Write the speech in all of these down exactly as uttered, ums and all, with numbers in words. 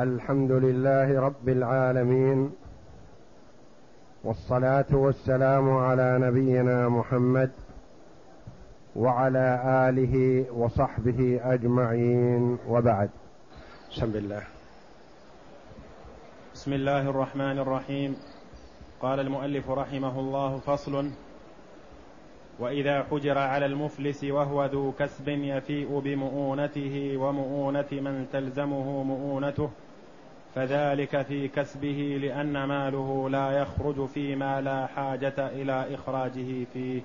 الحمد لله رب العالمين، والصلاة والسلام على نبينا محمد وعلى آله وصحبه أجمعين، وبعد. بسم الله بسم الله الرحمن الرحيم. قال المؤلف رحمه الله: فصل. وإذا حجر على المفلس وهو ذو كسب يفيء بمؤونته ومؤونة من تلزمه مؤونته، فذلك في كسبه، لأن ماله لا يخرج فيما لا حاجة إلى إخراجه فيه.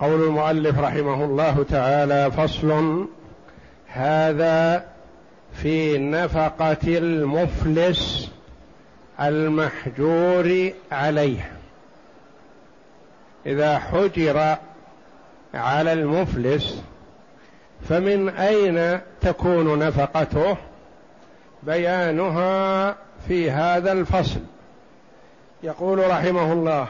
قول المؤلف رحمه الله تعالى: فصل. هذا في نفقة المفلس المحجور عليه. إذا حجر على المفلس فمن أين تكون نفقته؟ بيانها في هذا الفصل. يقول رحمه الله: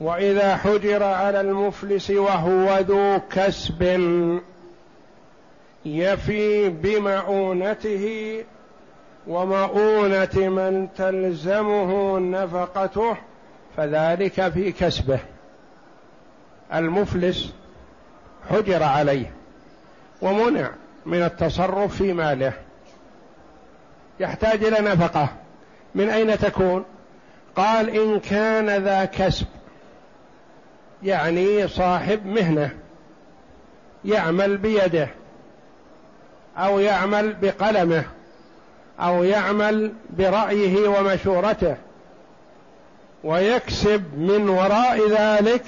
وإذا حجر على المفلس وهو ذو كسب يفي بمعونته ومعونة من تلزمه نفقته، فذلك في كسبه. المفلس حجر عليه ومنع من التصرف في ماله، يحتاج إلى نفقة، من أين تكون؟ قال: إن كان ذا كسب، يعني صاحب مهنة يعمل بيده أو يعمل بقلمه أو يعمل برأيه ومشورته ويكسب من وراء ذلك،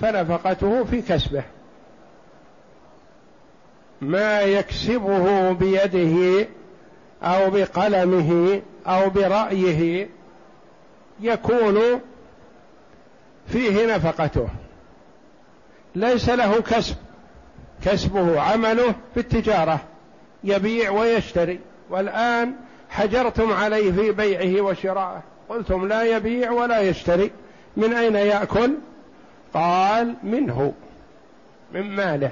فنفقته في كسبه. ما يكسبه بيده أو بقلمه أو برأيه يكون فيه نفقته، ليس له كسب، كسبه عمله في التجارة، يبيع ويشتري، والآن حجرتم عليه في بيعه وشرائه، قلتم لا يبيع ولا يشتري، من أين يأكل؟ قال: منه، من ماله.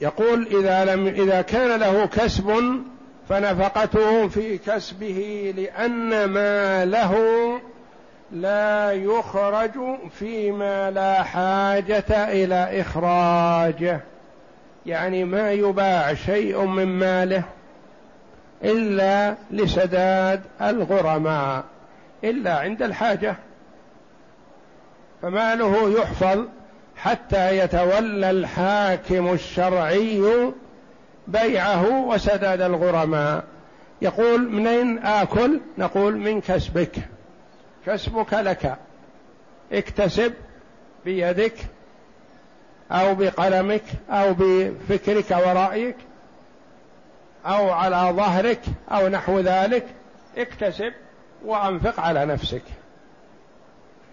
يقول: إذا, لم إذا كان له كسب فنفقته في كسبه، لأن ما له لا يخرج فيما لا حاجة إلى إخراجه، يعني ما يباع شيء من ماله إلا لسداد الغرماء، إلا عند الحاجة، فماله يحفظ حتى يتولى الحاكم الشرعي بيعه وسداد الغرماء. يقول: منين آكل؟ نقول: من كسبك، كسبك لك، اكتسب بيدك أو بقلمك أو بفكرك ورأيك أو على ظهرك أو نحو ذلك، اكتسب وأنفق على نفسك.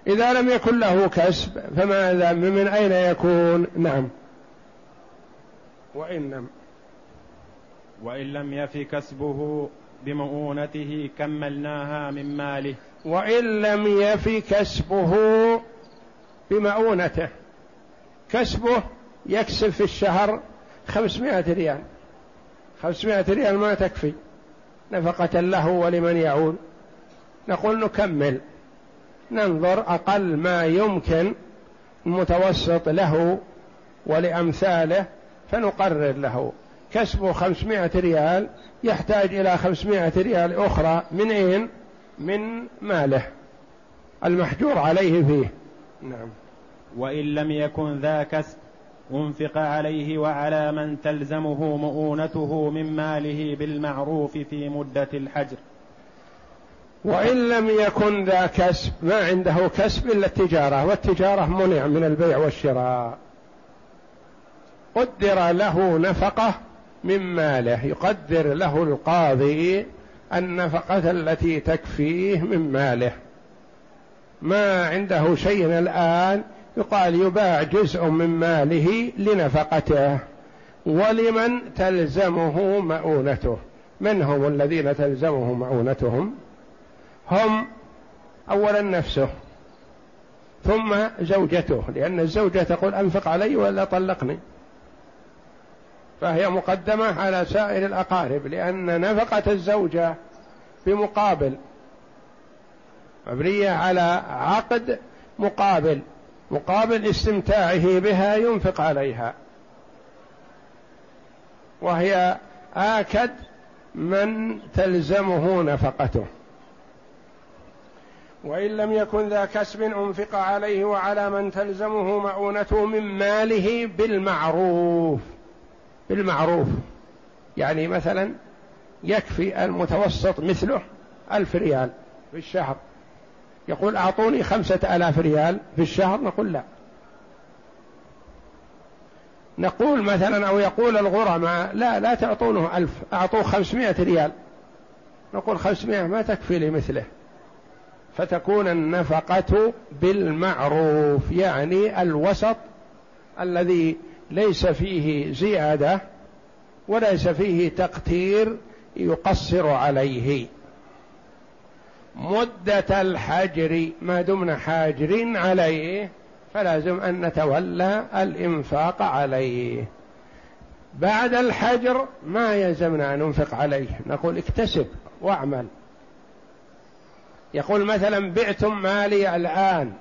إذا لم يكن له كسب فماذا، من أين يكون؟ نعم: وإن وإن لم يفي كسبه بمؤونته كملناها من ماله. وإن لم يفي كسبه بمؤونته، كسبه يكسب في الشهر خمسمائة ريال، خمسمائة ريال ما تكفي نفقة له ولمن يعول، نقول نكمل، ننظر أقل ما يمكن المتوسط له ولأمثاله فنقرر له. كسبه خمسمائة ريال، يحتاج إلى خمسمائة ريال أخرى، من أين؟ من ماله المحجور عليه فيه. نعم: وإن لم يكن ذا كسب أنفق عليه وعلى من تلزمه مؤونته من ماله بالمعروف في مدة الحجر. وإن لم يكن ذا كسب، ما عنده كسب إلا التجارة، والتجارة منع من البيع والشراء، قدر له نفقة من ماله، يقدر له القاضي النفقة التي تكفيه من ماله. ما عنده شيء الآن، يقال يباع جزء من ماله لنفقته ولمن تلزمه مؤونته. من هم الذين تلزمه مؤونتهم؟ هم أولا نفسه، ثم زوجته، لأن الزوجة تقول أنفق علي ولا طلقني، فهي مقدمة على سائر الأقارب، لأن نفقة الزوجة بمقابل، مبنية على عقد مقابل، مقابل استمتاعه بها ينفق عليها، وهي آكد من تلزمه نفقته. وإن لم يكن ذا كسب أنفق عليه وعلى من تلزمه معونته من ماله بالمعروف بالمعروف يعني مثلا يكفي المتوسط مثله ألف ريال في الشهر، يقول أعطوني خمسة آلاف ريال في الشهر، نقول لا، نقول مثلا أو يقول الغرماء لا لا تعطونه ألف، أعطوه خمسمائة ريال، نقول خمسمائة ما تكفي لمثله، فتكون النفقة بالمعروف يعني الوسط الذي ليس فيه زيادة وليس فيه تقتير يقصر عليه. مدة الحجر ما دمنا حاجرين عليه فلازم أن نتولى الإنفاق عليه. بعد الحجر ما يلزمنا أن ننفق عليه، نقول اكتسب واعمل. يقول مثلا بعتم مالي الآن،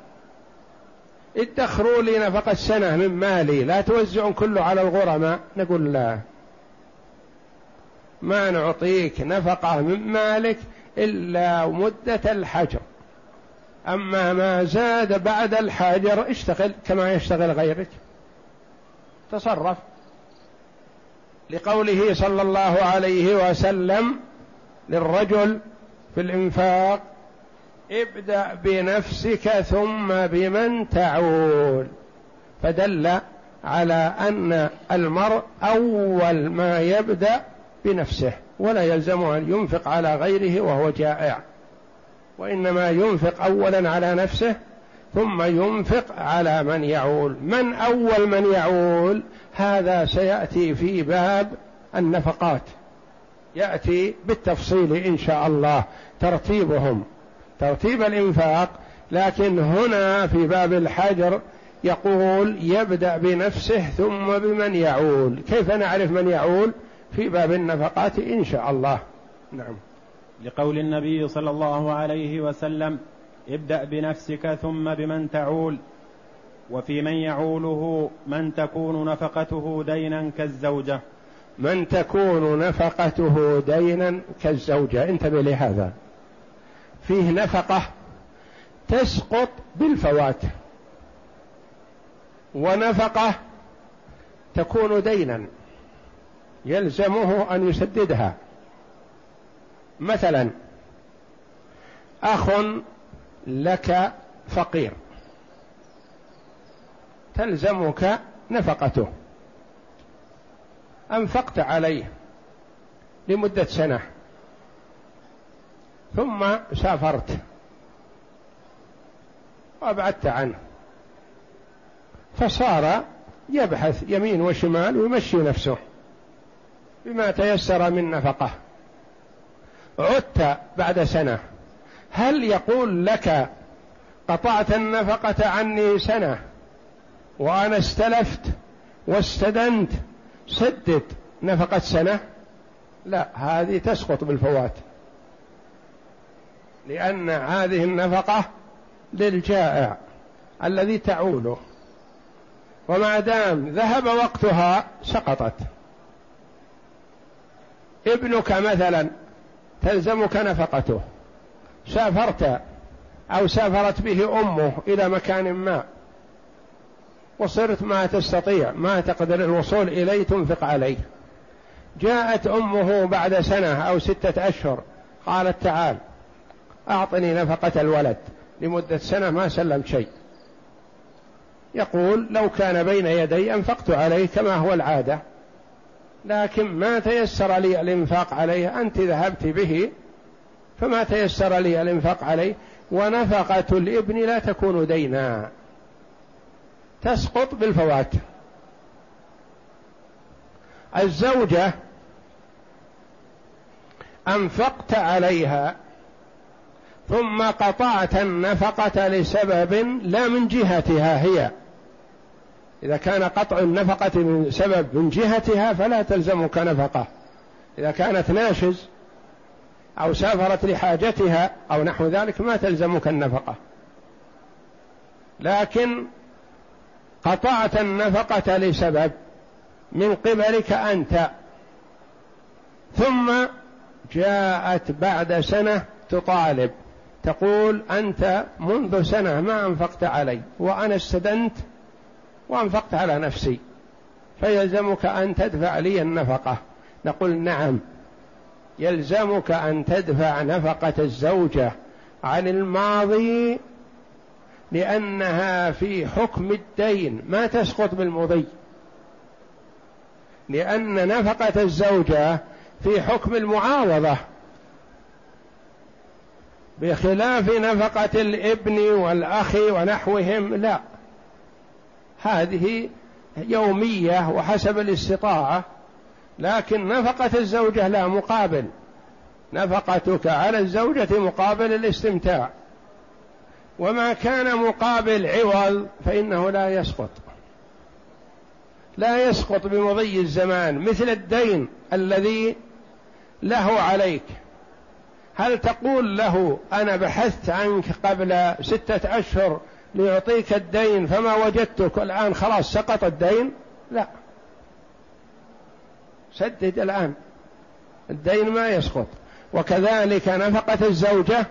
ادخروا لي نفقة سنة من مالي، لا توزعون كله على الغرماء، نقول لا، ما نعطيك نفقة من مالك إلا مدة الحجر، أما ما زاد بعد الحجر اشتغل كما يشتغل غيرك، تصرف، لقوله صلى الله عليه وسلم للرجل في الإنفاق: ابدأ بنفسك ثم بمن تعول، فدل على أن المرء أول ما يبدأ بنفسه، ولا يلزمه أن ينفق على غيره وهو جائع، وإنما ينفق أولا على نفسه ثم ينفق على من يعول. من أول من يعول هذا سيأتي في باب النفقات، يأتي بالتفصيل إن شاء الله ترتيبهم، ترتيب الإنفاق، لكن هنا في باب الحجر يقول يبدأ بنفسه ثم بمن يعول. كيف نعرف من يعول؟ في باب النفقات إن شاء الله. نعم. لقول النبي صلى الله عليه وسلم: ابدأ بنفسك ثم بمن تعول، وفي من يعوله من تكون نفقته دينا كالزوجة من تكون نفقته دينا كالزوجة انتبه لهذا، فيه نفقة تسقط بالفوات، ونفقة تكون دينا يلزمه أن يسددها. مثلا أخ لك فقير تلزمك نفقته، أنفقت عليه لمدة سنة ثم سافرت وأبعدت عنه، فصار يبحث يمين وشمال ويمشي نفسه بما تيسر من نفقه، عدت بعد سنة، هل يقول لك قطعت النفقة عني سنة وأنا استلفت واستدنت، سدد نفقة سنة؟ لا، هذه تسقط بالفوات، لأن هذه النفقة للجائع الذي تعوله، وما دام ذهب وقتها سقطت. ابنك مثلا تلزمك نفقته، سافرت أو سافرت به أمه إلى مكان ما وصرت ما تستطيع ما تقدر الوصول إليه تنفق عليه، جاءت أمه بعد سنة أو ستة أشهر قالت تعال أعطني نفقة الولد لمدة سنة ما سلمت شيء، يقول لو كان بين يدي أنفقت عليه كما هو العادة، لكن ما تيسر لي الإنفاق عليه، أنت ذهبت به فما تيسر لي الإنفاق عليه، ونفقة الابن لا تكون دينا، تسقط بالفوات. الزوجة أنفقت عليها ثم قطعت النفقة لسبب لا من جهتها هي، إذا كان قطع النفقة من سبب من جهتها فلا تلزمك نفقة. إذا كانت ناشز أو سافرت لحاجتها أو نحو ذلك ما تلزمك النفقة، لكن قطعت النفقة لسبب من قبلك أنت، ثم جاءت بعد سنة تطالب تقول أنت منذ سنة ما أنفقت علي وأنا استدنت وأنفقت على نفسي فيلزمك أن تدفع لي النفقة، نقول نعم يلزمك أن تدفع نفقة الزوجة عن الماضي لأنها في حكم الدين ما تسقط بالمضي، لأن نفقة الزوجة في حكم المعاوضة بخلاف نفقة الابن والأخ ونحوهم لا، هذه يومية وحسب الاستطاعة، لكن نفقة الزوجة لا مقابل، نفقتك على الزوجة مقابل الاستمتاع، وما كان مقابل عوض فإنه لا يسقط، لا يسقط بمضي الزمان مثل الدين الذي له عليك. هل تقول له أنا بحثت عنك قبل ستة أشهر ليعطيك الدين فما وجدتك الآن خلاص سقط الدين؟ لا، سدد الآن الدين ما يسقط. وكذلك نفقة الزوجة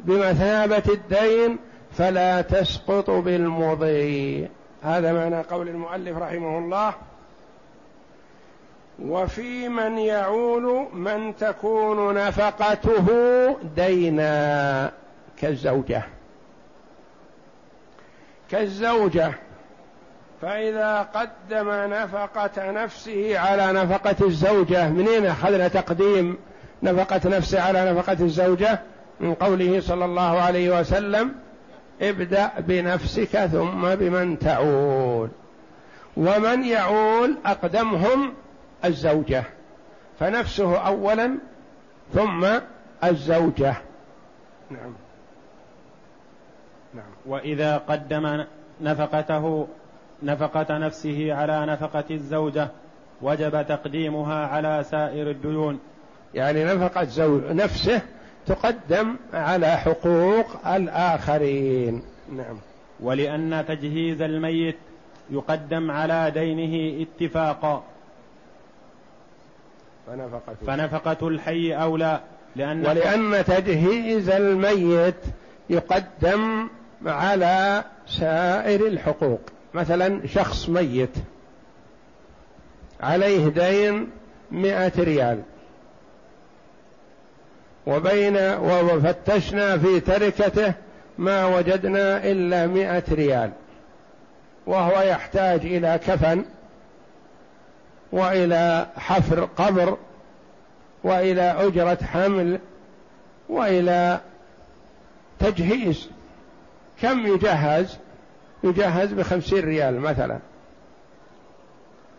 بمثابة الدين فلا تسقط بالمضي. هذا معنى قول المؤلف رحمه الله: وفي من يعول من تكون نفقته دينا كالزوجة كالزوجة فإذا قدم نفقة نفسه على نفقة الزوجة. منين أخذنا تقديم نفقة نفسه على نفقة الزوجة؟ من قوله صلى الله عليه وسلم: ابدأ بنفسك ثم بمن تعول. ومن يعول أقدمهم الزوجة، فنفسه أولا ثم الزوجة. نعم نعم. وإذا قدم نفقته نفقة نفسه على نفقة الزوجة وجب تقديمها على سائر الديون، يعني نفقة زوج نفسه تقدم على حقوق الآخرين. نعم. ولأن تجهيز الميت يقدم على دينه اتفاقا، فنفقة, فنفقة الحي أولى، لأن ولأن تجهيز الميت يقدم على سائر الحقوق. مثلا شخص ميت عليه دين مئة ريال، وبين وفتشنا في تركته ما وجدنا إلا مئة ريال، وهو يحتاج إلى كفن وإلى حفر قبر وإلى أجرة حمل وإلى تجهيز. كم يجهز؟ يجهز بخمسين ريال مثلا.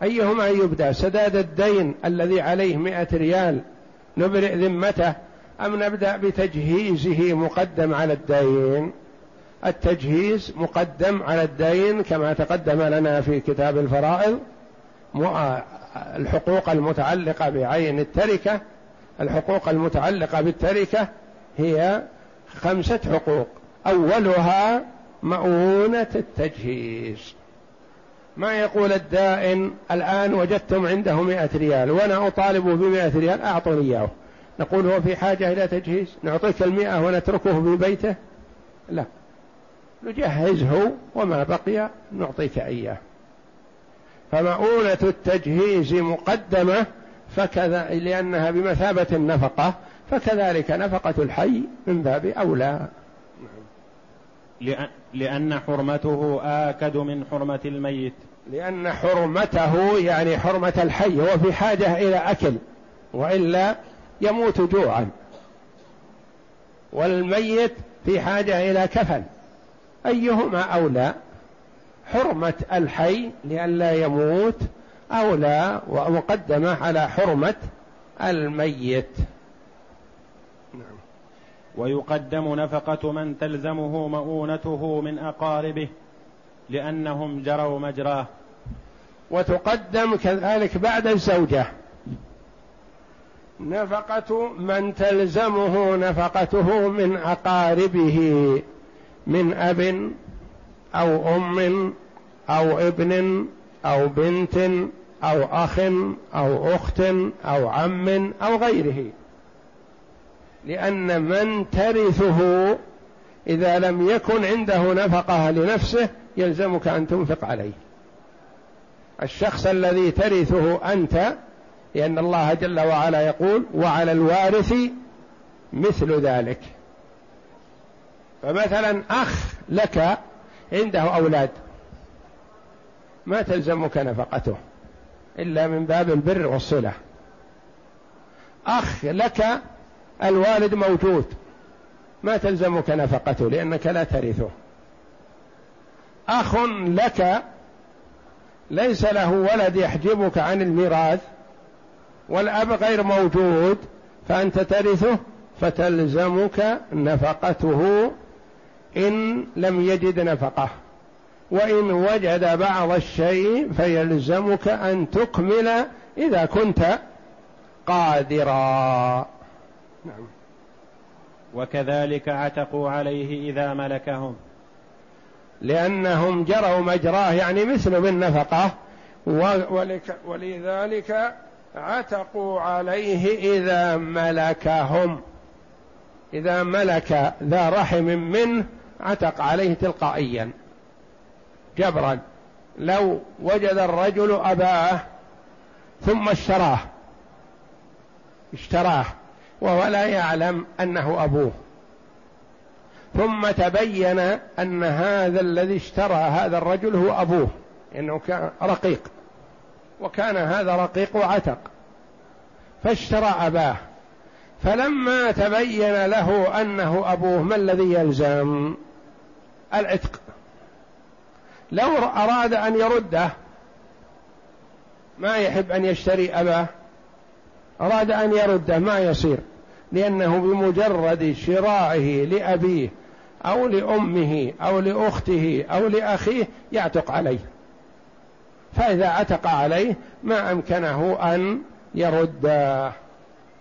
أيهما يبدأ؟ سداد الدين الذي عليه مئة ريال نبرئ ذمته، أم نبدأ بتجهيزه مقدم على الدين؟ التجهيز مقدم على الدين كما تقدم لنا في كتاب الفرائض، الحقوق المتعلقة بعين التركة. الحقوق المتعلقة بالتركة هي خمسة حقوق، أولها مؤونة التجهيز. ما يقول الدائن الآن وجدتم عنده مئة ريال وأنا أطالب بمئة ريال أعطوني إياه، نقول هو في حاجة إلى تجهيز، نعطيك المئة ونتركه في بيته؟ لا، نجهزه وما بقي نعطيك إياه. فمؤونة التجهيز مقدمة فكذا، لأنها بمثابة النفقة، فكذلك نفقة الحي من باب أولى، لأن حرمته آكد من حرمة الميت. لأن حرمته يعني حرمة الحي، هو في حاجة إلى أكل وإلا يموت جوعا، والميت في حاجة إلى كفن، أيهما أولى؟ حرمة الحي لئلا يموت أولى ومقدمة على حرمة الميت. نعم. ويقدم نفقة من تلزمه مؤونته من أقاربه لأنهم جروا مجراه. وتقدم كذلك بعد الزوجة نفقة من تلزمه نفقته من أقاربه من أب أو أم أو ابن أو بنت أو أخ أو أخت أو عم أو غيره، لأن من ترثه إذا لم يكن عنده نفقة لنفسه يلزمك أن تنفق عليه. الشخص الذي ترثه أنت، لأن الله جل وعلا يقول وعلى الوارث مثل ذلك. فمثلا أخ لك عنده أولاد ما تلزمك نفقته إلا من باب البر والصلة. أخ لك الوالد موجود ما تلزمك نفقته لأنك لا ترثه. أخ لك ليس له ولد يحجبك عن الميراث والأب غير موجود فأنت ترثه فتلزمك نفقته إن لم يجد نفقه، وإن وجد بعض الشيء فيلزمك أن تكمل إذا كنت قادرا. نعم. وكذلك عتقوا عليه إذا ملكهم، لأنهم جروا مجراه يعني مثل بالنفقة، ولذلك عتقوا عليه إذا ملكهم. إذا ملك ذا رحم منه عتق عليه تلقائيا جبرا. لو وجد الرجل أباه ثم اشتراه اشتراه وهو لا يعلم أنه أبوه، ثم تبين أن هذا الذي اشترى هذا الرجل هو أبوه، إنه كان رقيق وكان هذا رقيق عتق فاشترى أباه، فلما تبين له أنه أبوه ما الذي يلزم؟ العتق. لو أراد أن يرده ما يحب أن يشتري أباه، أراد أن يرده ما يصير، لأنه بمجرد شرائه لأبيه أو لأمه أو لأخته أو لأخيه يعتق عليه، فإذا عتق عليه ما أمكنه أن يرده.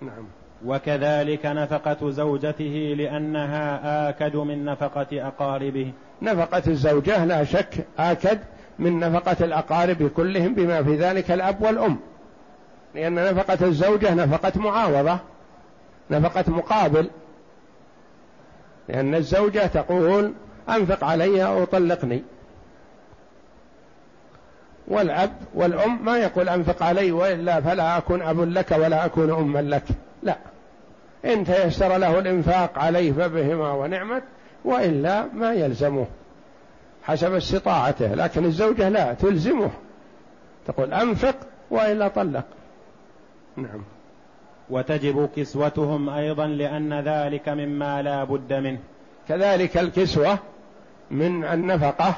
نعم. وكذلك نفقة زوجته لأنها آكد من نفقة أقاربه. نفقة الزوجة لا شك آكد من نفقة الأقارب كلهم بما في ذلك الأب والأم، لأن نفقة الزوجة نفقة معاوضة، نفقة مقابل، لأن الزوجة تقول أنفق علي أو طلقني، والأب والأم ما يقول أنفق علي وإلا فلا أكون أب لك ولا أكون أما لك، لا، إن تيسر له الإنفاق عليه فبهما ونعمت، وإلا ما يلزمه حسب استطاعته. لكن الزوجة لا تلزمه، تقول أنفق وإلا طلق. نعم. وتجب كسوتهم أيضا لأن ذلك مما لا بد منه. كذلك الكسوة من النفقة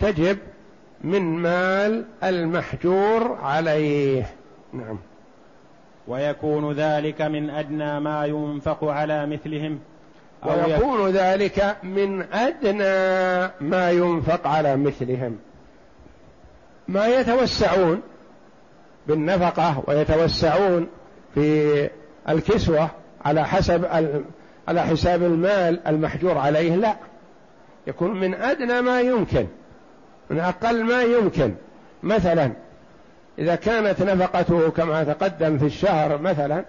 تجب من مال المحجور عليه. نعم. ويكون ذلك من أدنى ما ينفق على مثلهم، ويكون ذلك من أدنى ما ينفق على مثلهم، ما يتوسعون بالنفقة ويتوسعون في الكسوة على حسب على حساب المال المحجور عليه، لا، يكون من أدنى ما يمكن، من أقل ما يمكن. مثلا إذا كانت نفقته كما تقدم في الشهر مثلا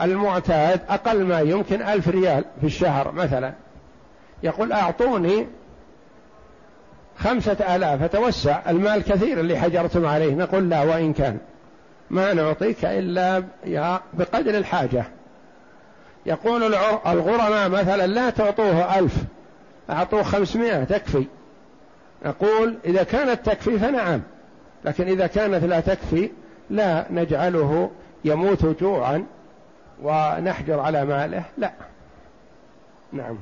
المعتاد أقل ما يمكن ألف ريال في الشهر مثلا، يقول أعطوني خمسة آلاف فتوسع المال كثير اللي حجرتم عليه، نقول لا، وإن كان ما نعطيك إلا بقدر الحاجة. يقول الغرماء مثلا لا تعطوه ألف، أعطوه خمسمائة تكفي، نقول إذا كانت تكفي فنعم، لكن إذا كانت لا تكفي لا نجعله يموت جوعا ونحجر على ماله، لا. نعم.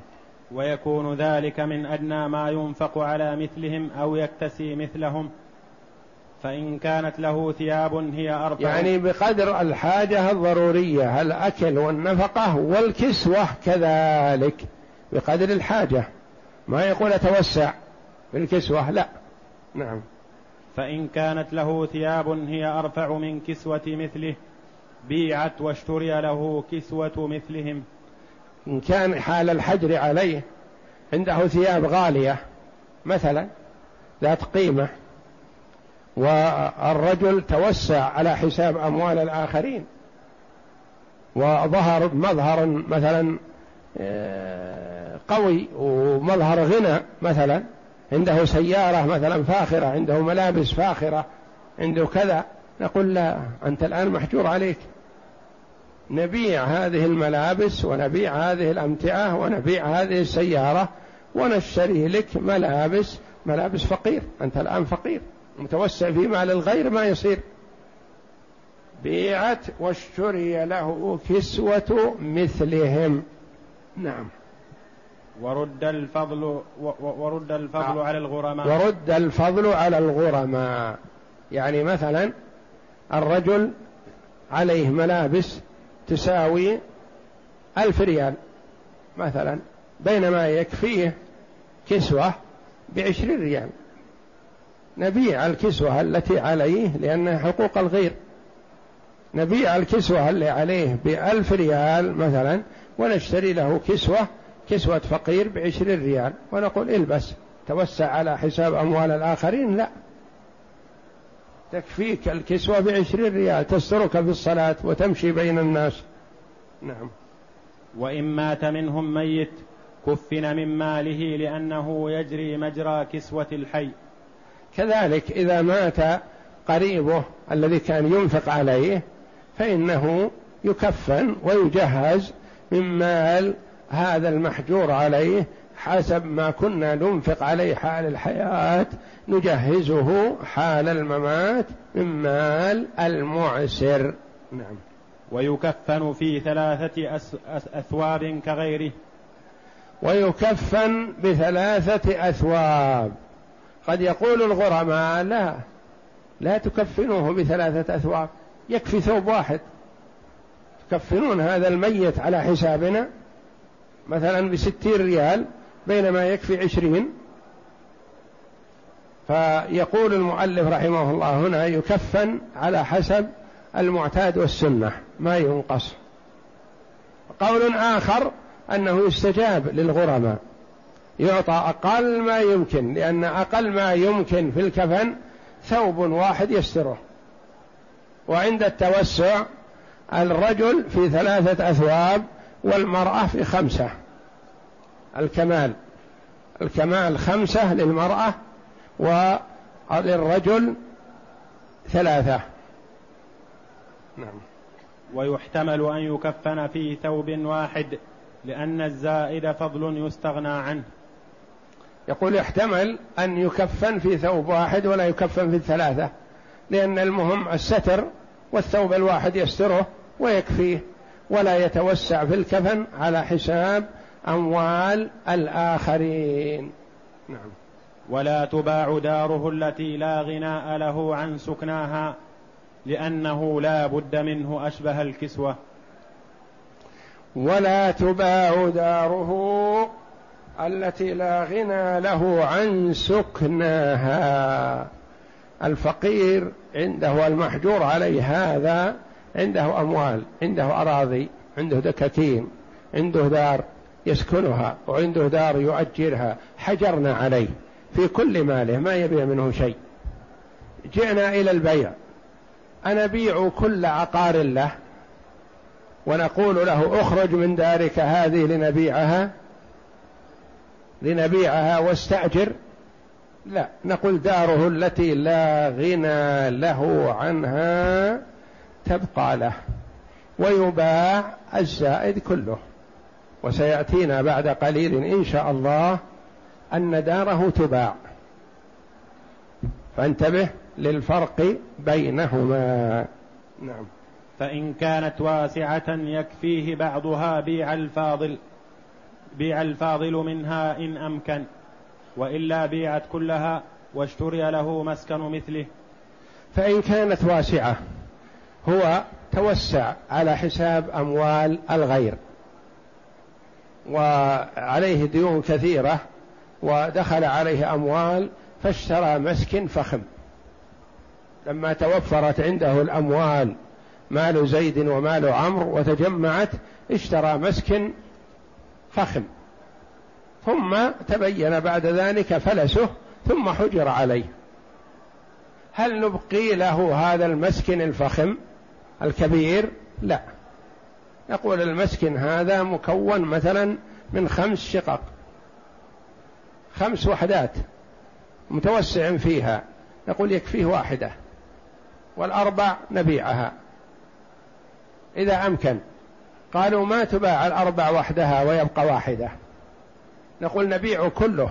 ويكون ذلك من أدنى ما ينفق على مثلهم أو يكتسي مثلهم، فإن كانت له ثياب هي أربع، يعني بقدر الحاجة الضرورية، الأكل والنفقة والكسوة كذلك بقدر الحاجة، ما يقول أتوسع بالكسوة لا. نعم. فإن كانت له ثياب هي أرفع من كسوة مثله بيعت واشتري له كسوة مثلهم. إن كان حال الحجر عليه عنده ثياب غالية مثلا ذات قيمة والرجل توسع على حساب أموال الآخرين وظهر مظهر مثلا قوي ومظهر غنى، مثلا عنده سيارة مثلا فاخرة، عنده ملابس فاخرة، عنده كذا، نقول لا، أنت الآن محجور عليك، نبيع هذه الملابس ونبيع هذه الأمتعة ونبيع هذه السيارة ونشتري لك ملابس ملابس فقير، أنت الآن فقير متوسع في مال الغير ما يصير. بيعت واشتري له كسوة مثلهم. نعم. ورد الفضل ورد الفضل على الغرماء. ورد الفضل على الغرماء، يعني مثلا الرجل عليه ملابس تساوي ألف ريال مثلا، بينما يكفيه كسوة بعشرين ريال، نبيع الكسوة التي عليه لأنها حقوق الغير، نبيع الكسوة اللي عليه بألف ريال مثلا ونشتري له كسوة كسوة فقير بعشرين ريال ونقول البس، توسع على حساب أموال الآخرين، لا، تكفيك الكسوة بعشرين ريال تسترك في الصلاة وتمشي بين الناس. نعم. وإن مات منهم ميت كفن من ماله لأنه يجري مجرى كسوة الحي. كذلك إذا مات قريبه الذي كان ينفق عليه فإنه يكفن ويجهز من مال هذا المحجور عليه حسب ما كنا ننفق عليه حال الحياة، نجهزه حال الممات من مال المعسر. نعم. ويكفن في ثلاثة أثواب كغيره. ويكفن بثلاثة أثواب. قد يقول الغرماء لا لا تكفنوه بثلاثة أثواب، يكفي ثوب واحد، تكفنون هذا الميت على حسابنا مثلا بستين ريال بينما يكفي عشرين. فيقول المؤلف رحمه الله هنا يكفن على حسب المعتاد والسنة ما ينقص. قول آخر أنه يستجاب للغرماء، يعطى أقل ما يمكن، لأن أقل ما يمكن في الكفن ثوب واحد يستره، وعند التوسع الرجل في ثلاثة أثواب والمرأة في خمسة، الكمال الكمال خمسة للمرأة وللرجل ثلاثة. نعم. ويحتمل أن يكفن في ثوب واحد لأن الزائد فضل يستغنى عنه. يقول يحتمل أن يكفن في ثوب واحد ولا يكفن في الثلاثة، لأن المهم الستر والثوب الواحد يستره ويكفيه ولا يتوسع في الكفن على حساب أموال الآخرين. نعم. ولا تباع داره التي لا غناء له عن سكناها لأنه لا بد منه أشبه الكسوة. ولا تباع داره التي لا غنى له عن سكناها. الفقير عنده المحجور عليه هذا عنده أموال، عنده أراضي، عنده دكاكين، عنده دار يسكنها وعنده دار يؤجرها، حجرنا عليه في كل ماله ما يبيع منه شيء، جئنا إلى البيع، أنا أبيع كل عقار له ونقول له اخرج من دارك هذه لنبيعها لنبيعها واستأجر، لا، نقول داره التي لا غنى له عنها تبقى له ويباع الزائد كله. وسيأتينا بعد قليل إن شاء الله أن داره تباع، فانتبه للفرق بينهما. نعم. فإن كانت واسعة يكفيه بعضها بيع الفاضل بيع الفاضل منها إن أمكن، وإلا بيعت كلها واشتري له مسكن مثله. فإن كانت واسعة هو توسع على حساب أموال الغير وعليه ديون كثيرة ودخل عليه أموال فاشترى مسكن فخم. لما توفرت عنده الأموال مال زيد ومال عمرو وتجمعت اشترى مسكن فخم، ثم تبين بعد ذلك فلسه ثم حجر عليه. هل نبقي له هذا المسكن الفخم الكبير؟ لا، نقول المسكن هذا مكون مثلا من خمس شقق، خمس وحدات متوسع فيها، نقول يكفيه واحدة والأربع نبيعها إذا أمكن. قالوا ما تباع الأربع وحدها ويبقى واحدة، نقول نبيع كله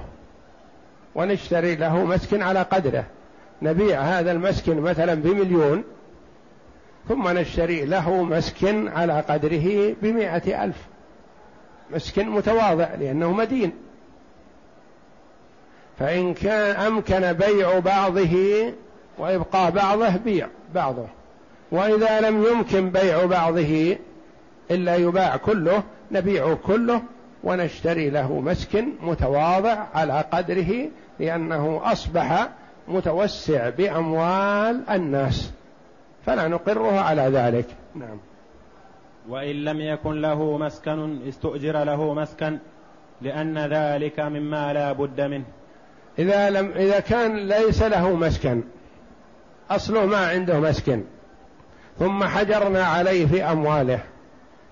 ونشتري له مسكن على قدره، نبيع هذا المسكن مثلا بمليون ثم نشتري له مسكن على قدره بمائة ألف، مسكن متواضع لأنه مدين. فإن كان أمكن بيع بعضه وإبقاء بعضه بيع بعضه، وإذا لم يمكن بيع بعضه إلا يباع كله نبيع كله ونشتري له مسكن متواضع على قدره، لأنه أصبح متوسع بأموال الناس فلا نقره على ذلك. نعم. وإن لم يكن له مسكن استؤجر له مسكن، لأن ذلك مما لا بد منه. إذا, لم إذا كان ليس له مسكن، أصله ما عنده مسكن، ثم حجرنا عليه في أمواله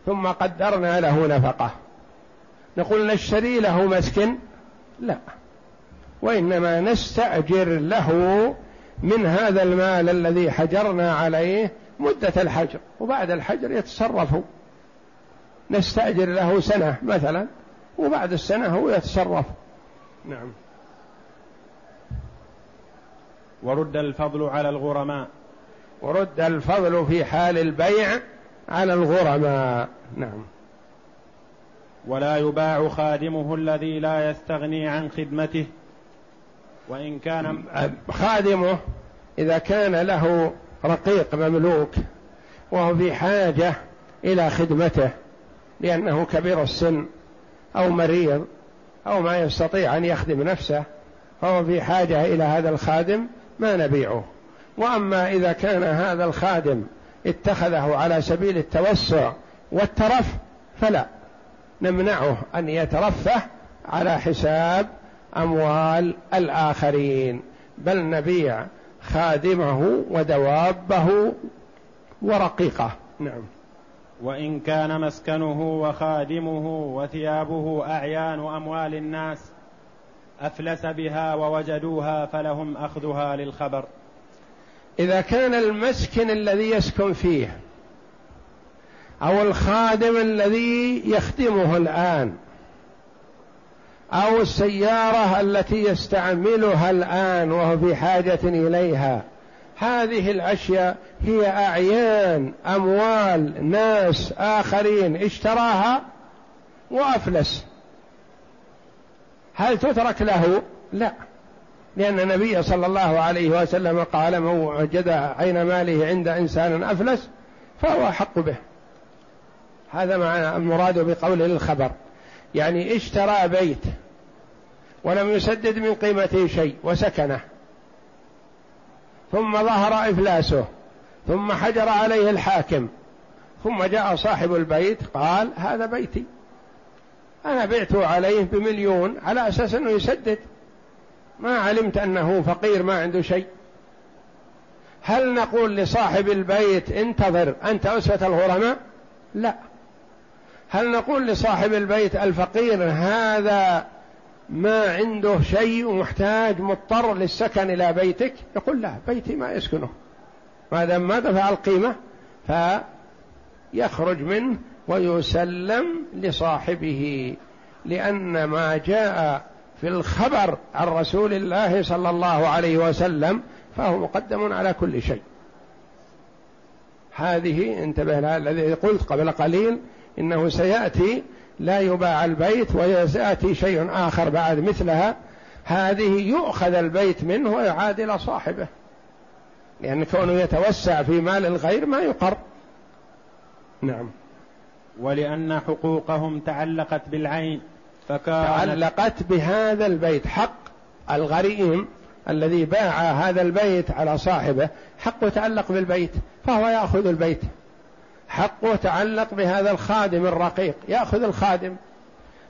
ثم قدرنا له نفقه، نقول نشتري له مسكن؟ لا، وإنما نستأجر له من هذا المال الذي حجرنا عليه مدة الحجر، وبعد الحجر يتصرف. نستأجر له سنة مثلا وبعد السنة هو يتصرف. نعم. ورد الفضل على الغرماء، ورد الفضل في حال البيع على الغرماء. نعم. ولا يباع خادمه الذي لا يستغني عن خدمته، وإن كان خادمه إذا كان له رقيق مملوك وهو في حاجة إلى خدمته لأنه كبير السن أو مريض أو ما يستطيع أن يخدم نفسه، فهو في حاجة إلى هذا الخادم ما نبيعه. وأما إذا كان هذا الخادم اتخذه على سبيل التوسع والترف فلا، نمنعه أن يترفه على حساب أموال الآخرين، بل نبيع خادمه ودوابه ورقيقه. نعم. وإن كان مسكنه وخادمه وثيابه أعيان أموال الناس أفلس بها ووجدوها فلهم أخذها للخبر. إذا كان المسكن الذي يسكن فيه أو الخادم الذي يخدمه الآن أو السيارة التي يستعملها الآن وهو في حاجة إليها، هذه الأشياء هي أعيان أموال ناس آخرين اشتراها وأفلس، هل تترك له؟ لا، لأن النبي صلى الله عليه وسلم قال من وجد عين ماله عند إنسان أفلس فهو أحق به. هذا معنى المراد بقول الخبر، يعني اشترى بيت ولم يسدد من قيمته شيء وسكنه، ثم ظهر إفلاسه، ثم حجر عليه الحاكم، ثم جاء صاحب البيت قال هذا بيتي أنا بعته عليه بمليون على أساس أنه يسدد، ما علمت أنه فقير ما عنده شيء. هل نقول لصاحب البيت انتظر أنت أسوة الغرماء؟ لا. هل نقول لصاحب البيت الفقير هذا ما عنده شيء ومحتاج مضطر للسكن إلى بيتك؟ يقول لا، بيتي ما يسكنه، ما دام ما دفع القيمة فيخرج منه ويسلم لصاحبه، لأن ما جاء في الخبر عن رسول الله صلى الله عليه وسلم فهو مقدم على كل شيء. هذه انتبه لها، الذي قلت قبل قليل إنه سيأتي لا يباع البيت ويأتي شيء آخر بعد مثلها، هذه يؤخذ البيت منه ويعاد إلى صاحبه، لأن كونه يتوسع في مال الغير ما يقر. نعم. ولأن حقوقهم تعلقت بالعين تعلقت بهذا البيت، حق الغريم الذي باع هذا البيت على صاحبه حقه تعلق بالبيت فهو يأخذ البيت، حقه تعلق بهذا الخادم الرقيق يأخذ الخادم،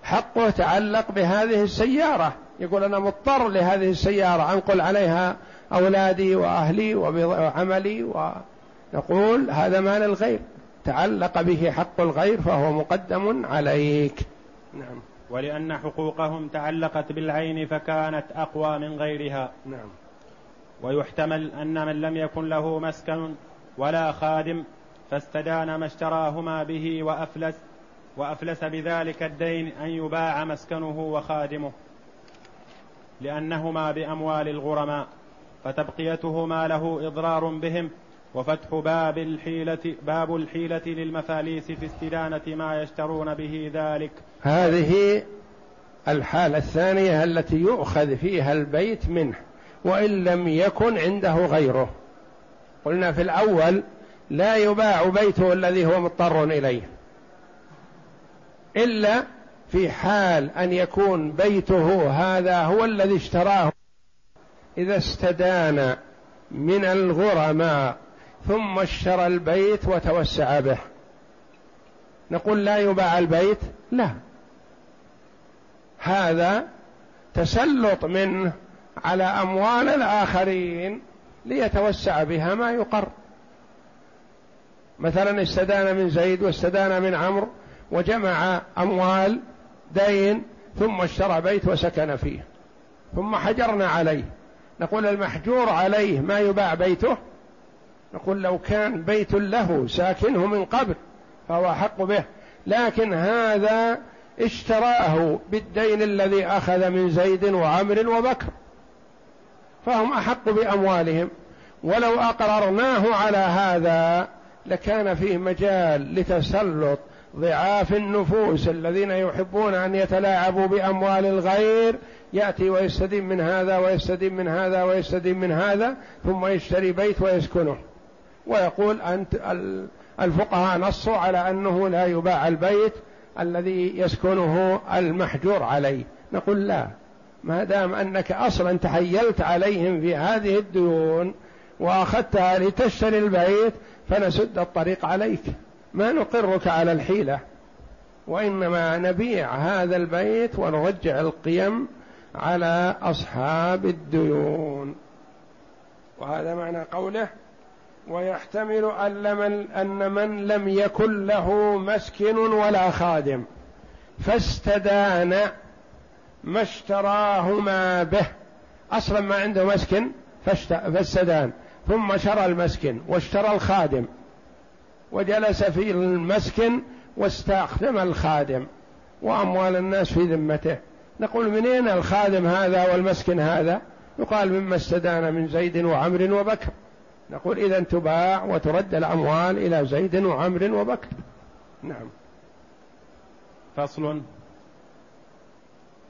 حقه تعلق بهذه السيارة يقول أنا مضطر لهذه السيارة أنقل عليها أولادي وأهلي وعملي، ونقول هذا مال الغير تعلق به حق الغير فهو مقدم عليك. نعم. ولأن حقوقهم تعلقت بالعين فكانت أقوى من غيرها. نعم. ويحتمل أن من لم يكن له مسكن ولا خادم فاستدان ما اشتراهما به وأفلس وأفلس بذلك الدين أن يباع مسكنه وخادمه لأنهما بأموال الغرماء، فتبقيتهما له إضرار بهم وفتح باب الحيلة باب الحيلة للمفاليس في استدانة ما يشترون به ذلك. هذه الحالة الثانية التي يؤخذ فيها البيت منه وإن لم يكن عنده غيره. قلنا في الأول لا يباع بيته الذي هو مضطر إليه إلا في حال أن يكون بيته هذا هو الذي اشتراه إذا استدان من الغرماء ثم اشترى البيت وتوسع به، نقول لا يباع البيت، لا، هذا تسلط منه على أموال الآخرين ليتوسع بها ما يقر. مثلا استدان من زيد واستدان من عمرو وجمع أموال دين ثم اشترى بيت وسكن فيه ثم حجرنا عليه، نقول المحجور عليه ما يباع بيته، نقول لو كان بيت له ساكنه من قبل فهو حق به، لكن هذا اشتراه بالدين الذي أخذ من زيد وعمر وبكر فهم أحق بأموالهم، ولو أقررناه على هذا لكان فيه مجال لتسلط ضعاف النفوس الذين يحبون أن يتلاعبوا بأموال الغير، يأتي ويستدين من هذا ويستدين من هذا ويستدين من هذا ثم يشتري بيت ويسكنه، ويقول أنت الفقهاء نصوا على أنه لا يباع البيت الذي يسكنه المحجور عليه، نقول لا، ما دام أنك أصلا تحيلت عليهم في هذه الديون وأخذتها لتشتري البيت فنسد الطريق عليك، ما نقرك على الحيلة، وإنما نبيع هذا البيت ونرجع القيم على أصحاب الديون. وهذا معنى قوله ويحتمل أن من لم يكن له مسكن ولا خادم فاستدان ما اشتراهما به، أصلا ما عنده مسكن فاستدان ثم شرى المسكن واشترى الخادم وجلس في المسكن واستخدم الخادم وأموال الناس في ذمته، نقول منين الخادم هذا والمسكن هذا؟ يقال مما استدان من زيد وعمر وبكر، نقول إذا تباع وترد الأموال إلى زيد وعمر وبكر. نعم. فصل.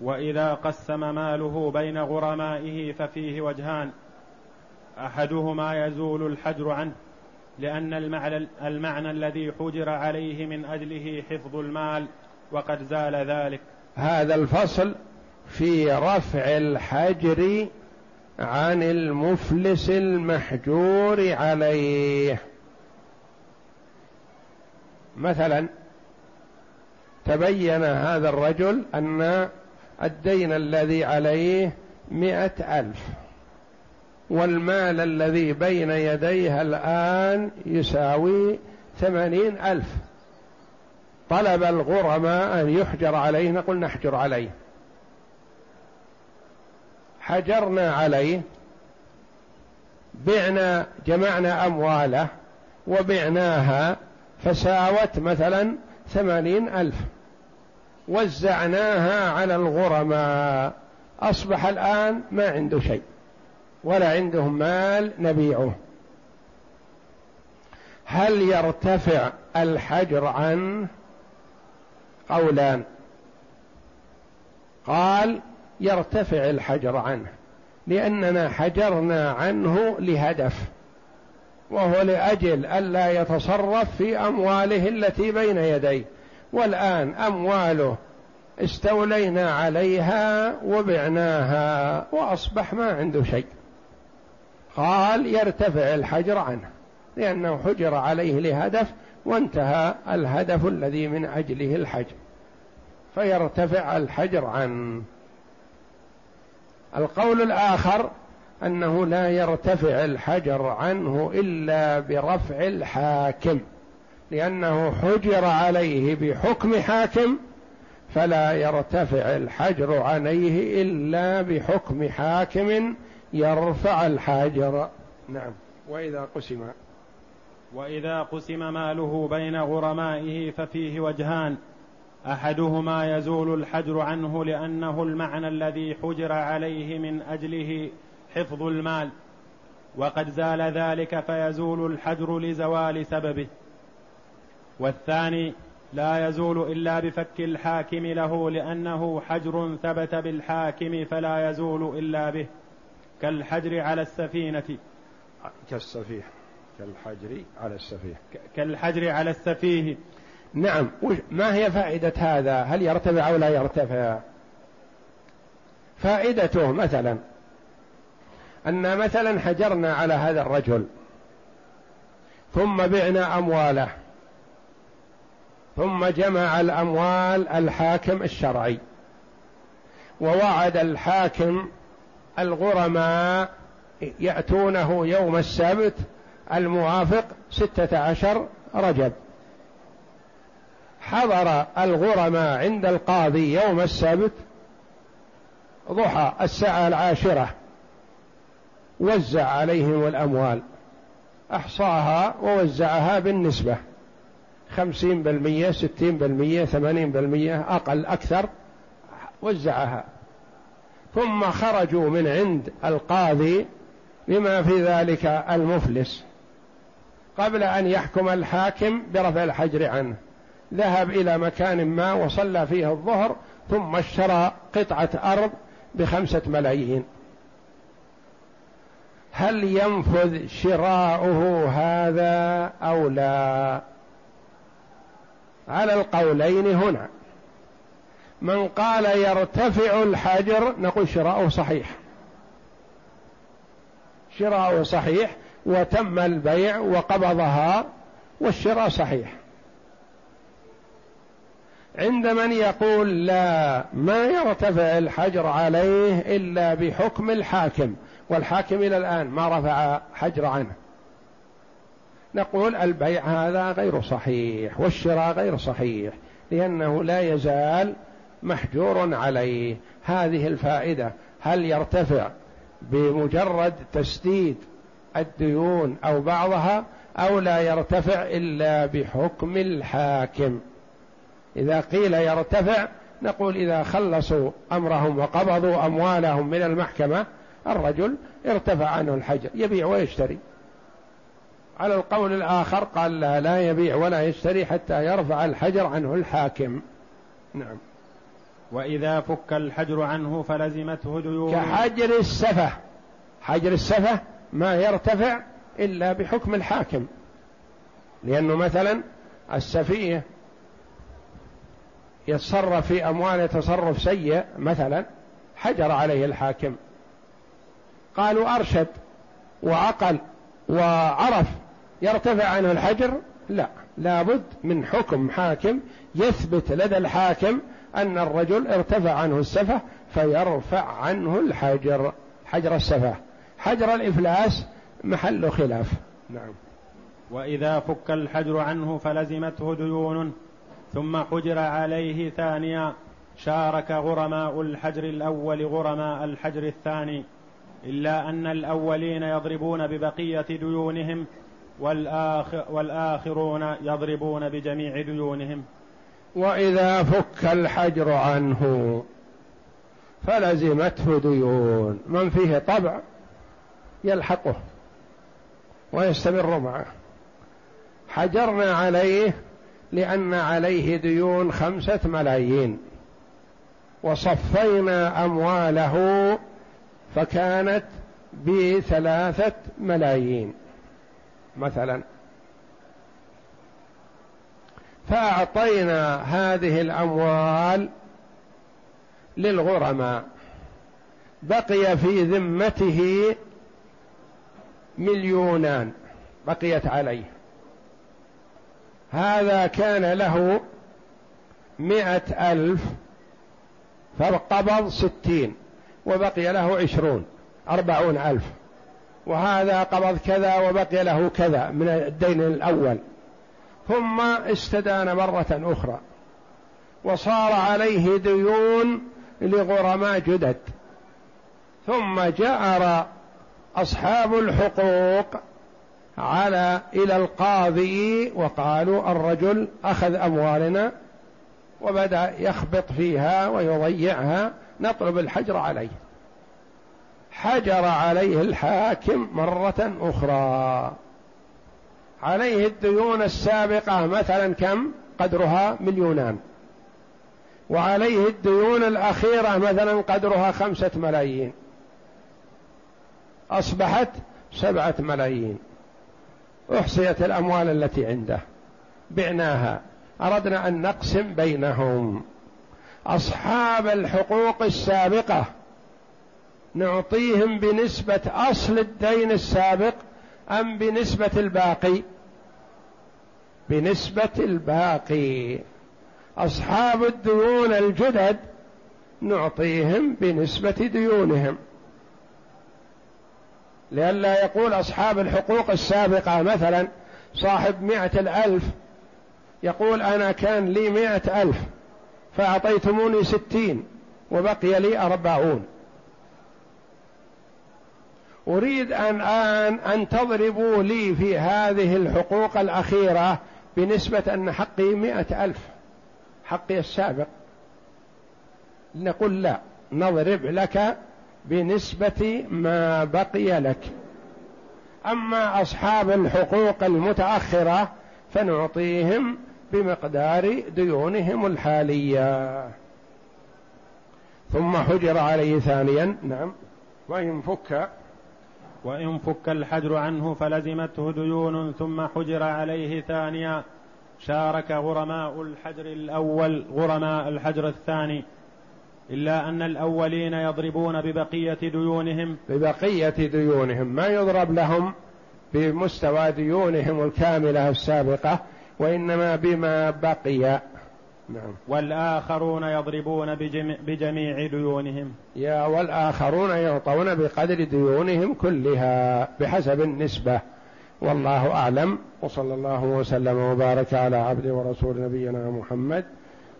وإذا قسم ماله بين غرمائه ففيه وجهان، أحدهما يزول الحجر عنه لأن المعنى الذي حجر عليه من أجله حفظ المال وقد زال ذلك. هذا الفصل في رفع الحجر عن المفلس المحجور عليه. مثلا تبين هذا الرجل أن الدين الذي عليه مئة ألف والمال الذي بين يديه الآن يساوي ثمانين ألف، طلب الغرماء أن يحجر عليه، نقول نحجر عليه، حجرنا عليه، بعنا جمعنا أمواله وبعناها فساوت مثلا ثمانين ألف وزعناها على الغرماء، أصبح الآن ما عنده شيء ولا عندهم مال نبيعه، هل يرتفع الحجر عنه؟ قولان. قال يرتفع الحجر عنه لأننا حجرنا عنه لهدف وهو لأجل ألا يتصرف في أمواله التي بين يديه، والآن أمواله استولينا عليها وبعناها وأصبح ما عنده شيء. قال يرتفع الحجر عنه لأنه حجر عليه لهدف وانتهى الهدف الذي من أجله الحجر، فيرتفع الحجر عنه. القول الآخر أنه لا يرتفع الحجر عنه إلا برفع الحاكم، لأنه حجر عليه بحكم حاكم فلا يرتفع الحجر عليه إلا بحكم حاكم يرفع الحجر. نعم. وإذا قسم وإذا قسم ماله بين غرمائه ففيه وجهان، أحدهما يزول الحجر عنه لأنه المعنى الذي حجر عليه من أجله حفظ المال، وقد زال ذلك فيزول الحجر لزوال سببه، والثاني لا يزول إلا بفك الحاكم له لأنه حجر ثبت بالحاكم فلا يزول إلا به، كالحجر على السفينة كالسفيه كالحجر على السفيه كالحجر على السفيه. نعم. ما هي فائدة هذا؟ هل يرتفع أو لا يرتفع؟ فائدته مثلا أن مثلا حجرنا على هذا الرجل ثم بعنا أمواله، ثم جمع الأموال الحاكم الشرعي ووعد الحاكم الغرماء يأتونه يوم السبت الموافق ستة عشر رجب، حضر الغرماء عند القاضي يوم السبت ضحى الساعة العاشرة، وزع عليهم الأموال، أحصاها ووزعها بالنسبة خمسين بالمئة ستين بالمئة ثمانين بالمئة أقل أكثر وزعها، ثم خرجوا من عند القاضي بما في ذلك المفلس قبل أن يحكم الحاكم برفع الحجر عنه. ذهب إلى مكان ما وصلى فيه الظهر ثم اشترى قطعة أرض بخمسة ملايين، هل ينفذ شراؤه هذا أو لا؟ على القولين هنا، من قال يرتفع الحجر نقول شراؤه صحيح، شراؤه صحيح وتم البيع وقبضها والشراء صحيح. عند من يقول لا، ما يرتفع الحجر عليه إلا بحكم الحاكم، والحاكم إلى الآن ما رفع حجر عنه، نقول البيع هذا غير صحيح والشراء غير صحيح لأنه لا يزال محجور عليه. هذه الفائدة. هل يرتفع بمجرد تسديد الديون أو بعضها أو لا يرتفع إلا بحكم الحاكم؟ إذا قيل يرتفع نقول إذا خلصوا أمرهم وقبضوا أموالهم من المحكمة الرجل ارتفع عنه الحجر، يبيع ويشتري. على القول الآخر قال لا, لا يبيع ولا يشتري حتى يرفع الحجر عنه الحاكم. نعم. وإذا فك الحجر عنه فلزمته ديون، كحجر السفة. حجر السفة ما يرتفع إلا بحكم الحاكم، لأنه مثلا السفيه يتصرف في أمواله تصرف سيء مثلا، حجر عليه الحاكم، قالوا أرشد وعقل وعرف، يرتفع عنه الحجر؟ لا، لابد من حكم حاكم يثبت لدى الحاكم أن الرجل ارتفع عنه السفه فيرفع عنه الحجر. حجر السفه حجر الإفلاس محل خلاف. نعم. وإذا فك الحجر عنه فلزمته ديون، ثم حجر عليه ثانيا، شارك غرماء الحجر الأول غرماء الحجر الثاني، إلا أن الأولين يضربون ببقية ديونهم والآخر والآخرون يضربون بجميع ديونهم. وإذا فك الحجر عنه فلزمته ديون، من فيه طبع يلحقه ويستمر معه. حجرنا عليه لأن عليه ديون خمسة ملايين، وصفينا أمواله فكانت بثلاثة ملايين مثلا، فأعطينا هذه الأموال للغرماء، بقي في ذمته مليونان بقيت عليه. هذا كان له مئة ألف فقبض ستين وبقي له عشرون أربعون ألف، وهذا قبض كذا وبقي له كذا من الدين الأول، ثم استدان مرة أخرى وصار عليه ديون لغرماء جدد. ثم جأر أصحاب الحقوق على إلى القاضي وقالوا الرجل أخذ أموالنا وبدأ يخبط فيها ويضيعها، نطلب الحجر عليه. حجر عليه الحاكم مرة أخرى. عليه الديون السابقة مثلا كم قدرها؟ مليونان، وعليه الديون الأخيرة مثلا قدرها خمسة ملايين، أصبحت سبعة ملايين. أحصيت الأموال التي عنده، بعناها، أردنا أن نقسم بينهم. أصحاب الحقوق السابقة نعطيهم بنسبة أصل الدين السابق أم بنسبة الباقي؟ بنسبة الباقي. أصحاب الديون الجدد نعطيهم بنسبة ديونهم، لئلا يقول أصحاب الحقوق السابقة مثلا صاحب مئة الألف يقول أنا كان لي مئة ألف فأعطيتموني ستين وبقي لي أربعون، أريد أن, أن, أن تضربوا لي في هذه الحقوق الأخيرة بنسبة أن حقي مئة ألف حقي السابق. نقول لا، نضرب لك بنسبة ما بقي لك. أما أصحاب الحقوق المتأخرة فنعطيهم بمقدار ديونهم الحالية. ثم حجر عليه ثانيا. نعم. وإن فك وإن فك الحجر عنه فلزمته ديون ثم حجر عليه ثانيا، شارك غرماء الحجر الأول غرماء الحجر الثاني، إلا أن الأولين يضربون ببقية ديونهم ببقية ديونهم ما يضرب لهم بمستوى ديونهم الكاملة السابقة، وإنما بما بقي. نعم. والآخرون يضربون بجميع, بجميع ديونهم. يا والآخرون يعطون بقدر ديونهم كلها بحسب النسبة. والله أعلم، وصلى الله وسلم وبارك على عبد ورسول نبينا محمد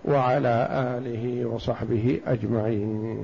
وعلى آله وصحبه أجمعين.